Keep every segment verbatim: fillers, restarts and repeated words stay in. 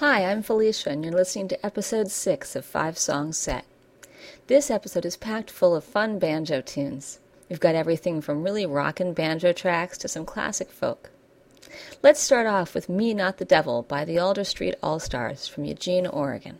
Hi, I'm Felicia, and you're listening to episode six of Five Songs Set. This episode is packed full of fun banjo tunes. We've got everything from really rockin' banjo tracks to some classic folk. Let's start off with Me Not the Devil by the Alder Street All-Stars from Eugene, Oregon.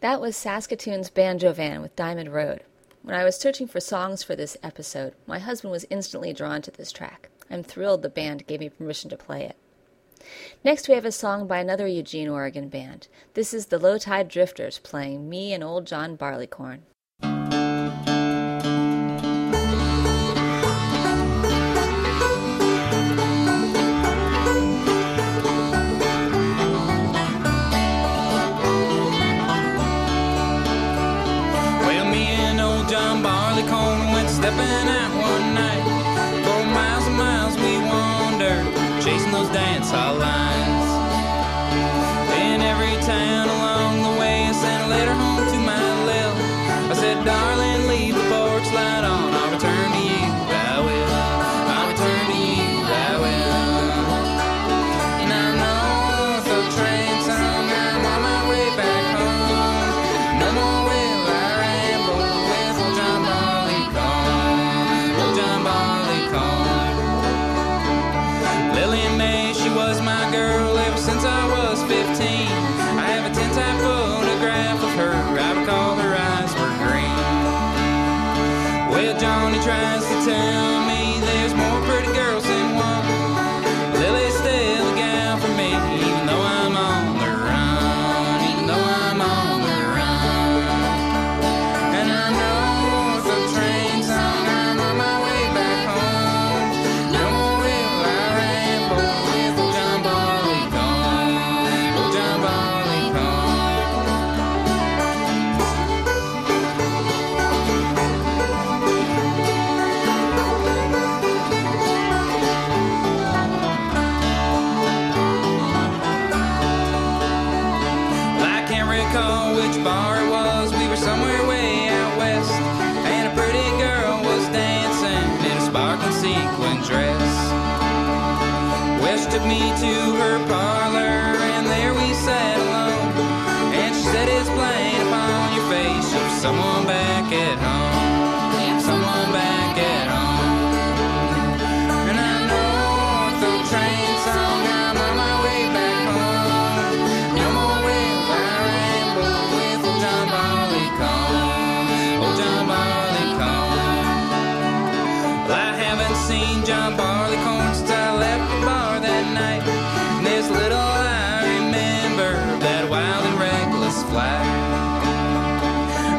That was Saskatoon's Banjo Van with Diamond Road. When I was searching for songs for this episode, my husband was instantly drawn to this track. I'm thrilled the band gave me permission to play it. Next we have a song by another Eugene, Oregon band. This is the Low Tide Drifters playing Me and Old John Barleycorn. Stepping out one night, for miles and miles we wander, chasing those dance hall lines. In every town along the way, I sent a letter home to my Lil. I said, darling, leave the porch light on, I'll return to you, I will. I'll return to you, I will. And I'm on the train, so I'm on my way back home. No more will I ramble with old John Barleycorn. Lily Mae, she was my girl ever since I was fifteen. I have a tintype photograph of her, I recall her eyes were green. Well, Johnny tries to tell me there's more pretty girls than one. Lily's still a gal for me, even though I'm on the run, even though I'm on the run. And I know the train song, I'm on my way back home. No more will I ramble with old John Barleycorn, old John Barleycorn. Well, I can't recall which bar it was. We were somewhere way out west, and a pretty girl was dancing in a sparkling sequin dress. Well, she took me to her parlor, and there we sat alone. And she said, it's plain upon your face you're someone back at home, someone back at home. And I know the train song, I'm on my way back home. No more will I ramble with old John Barleycorn, old John Barleycorn. Well, I haven't seen John Barleycorn since I left the bar that night. And there's little I remember of that wild and reckless flight.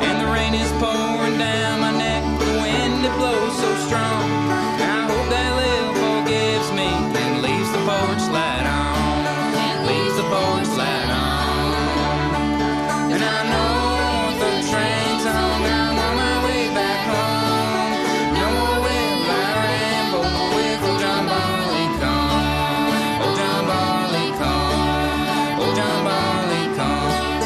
And the rain is pouring down my neck, the wind it blows so strong. I hope that Lil forgives me and leaves the porch light on, leaves the porch light on. And I know the train's on, I'm on my way back home. No more will I ramble with old John Barleycorn, old John Barleycorn, old John Barleycorn.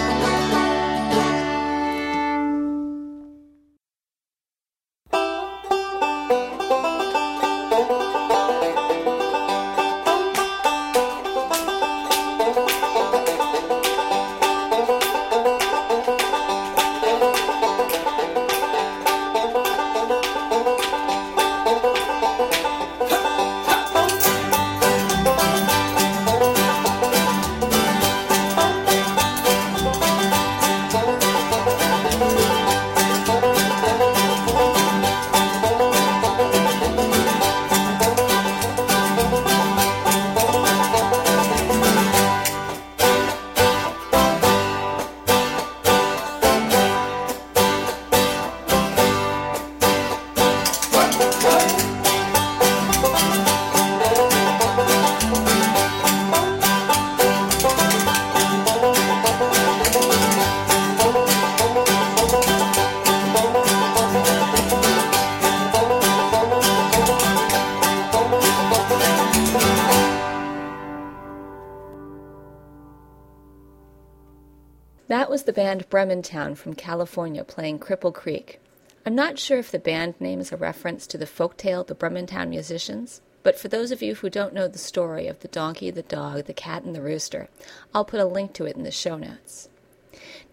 That was the band Bremen Town from California playing Cripple Creek. I'm not sure if the band name is a reference to the folktale The Bremen Town Musicians, but for those of you who don't know the story of the donkey, the dog, the cat, and the rooster, I'll put a link to it in the show notes.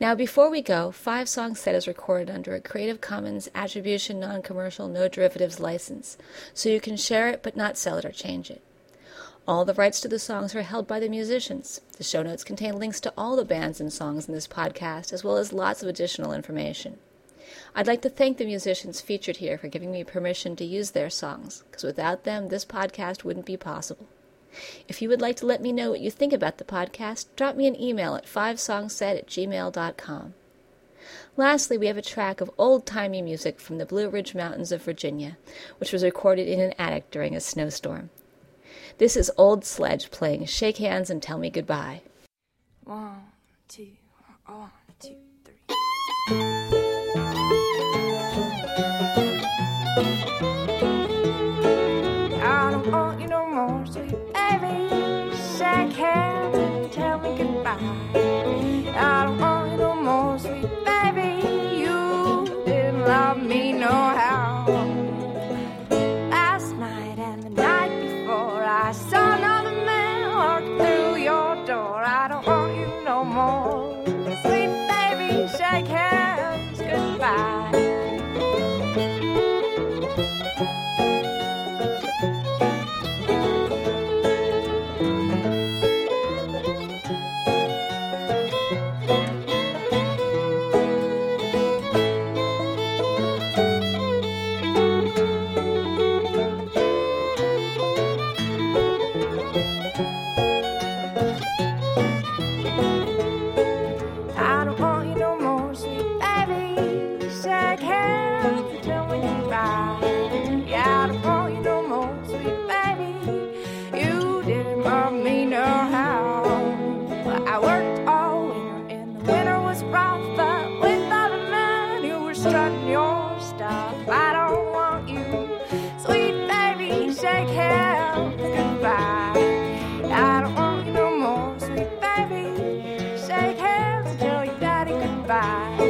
Now before we go, Five Songs Set is recorded under a Creative Commons Attribution Non-Commercial No Derivatives license, so you can share it but not sell it or change it. All the rights to the songs are held by the musicians. The show notes contain links to all the bands and songs in this podcast, as well as lots of additional information. I'd like to thank the musicians featured here for giving me permission to use their songs, because without them, this podcast wouldn't be possible. If you would like to let me know what you think about the podcast, drop me an email at five songs set at gmail dot com. Lastly, we have a track of old-timey music from the Blue Ridge Mountains of Virginia, which was recorded in an attic during a snowstorm. This is Old Sledge playing Shake Hands and Tell Me Goodbye. One, two, one, two, three. Bye.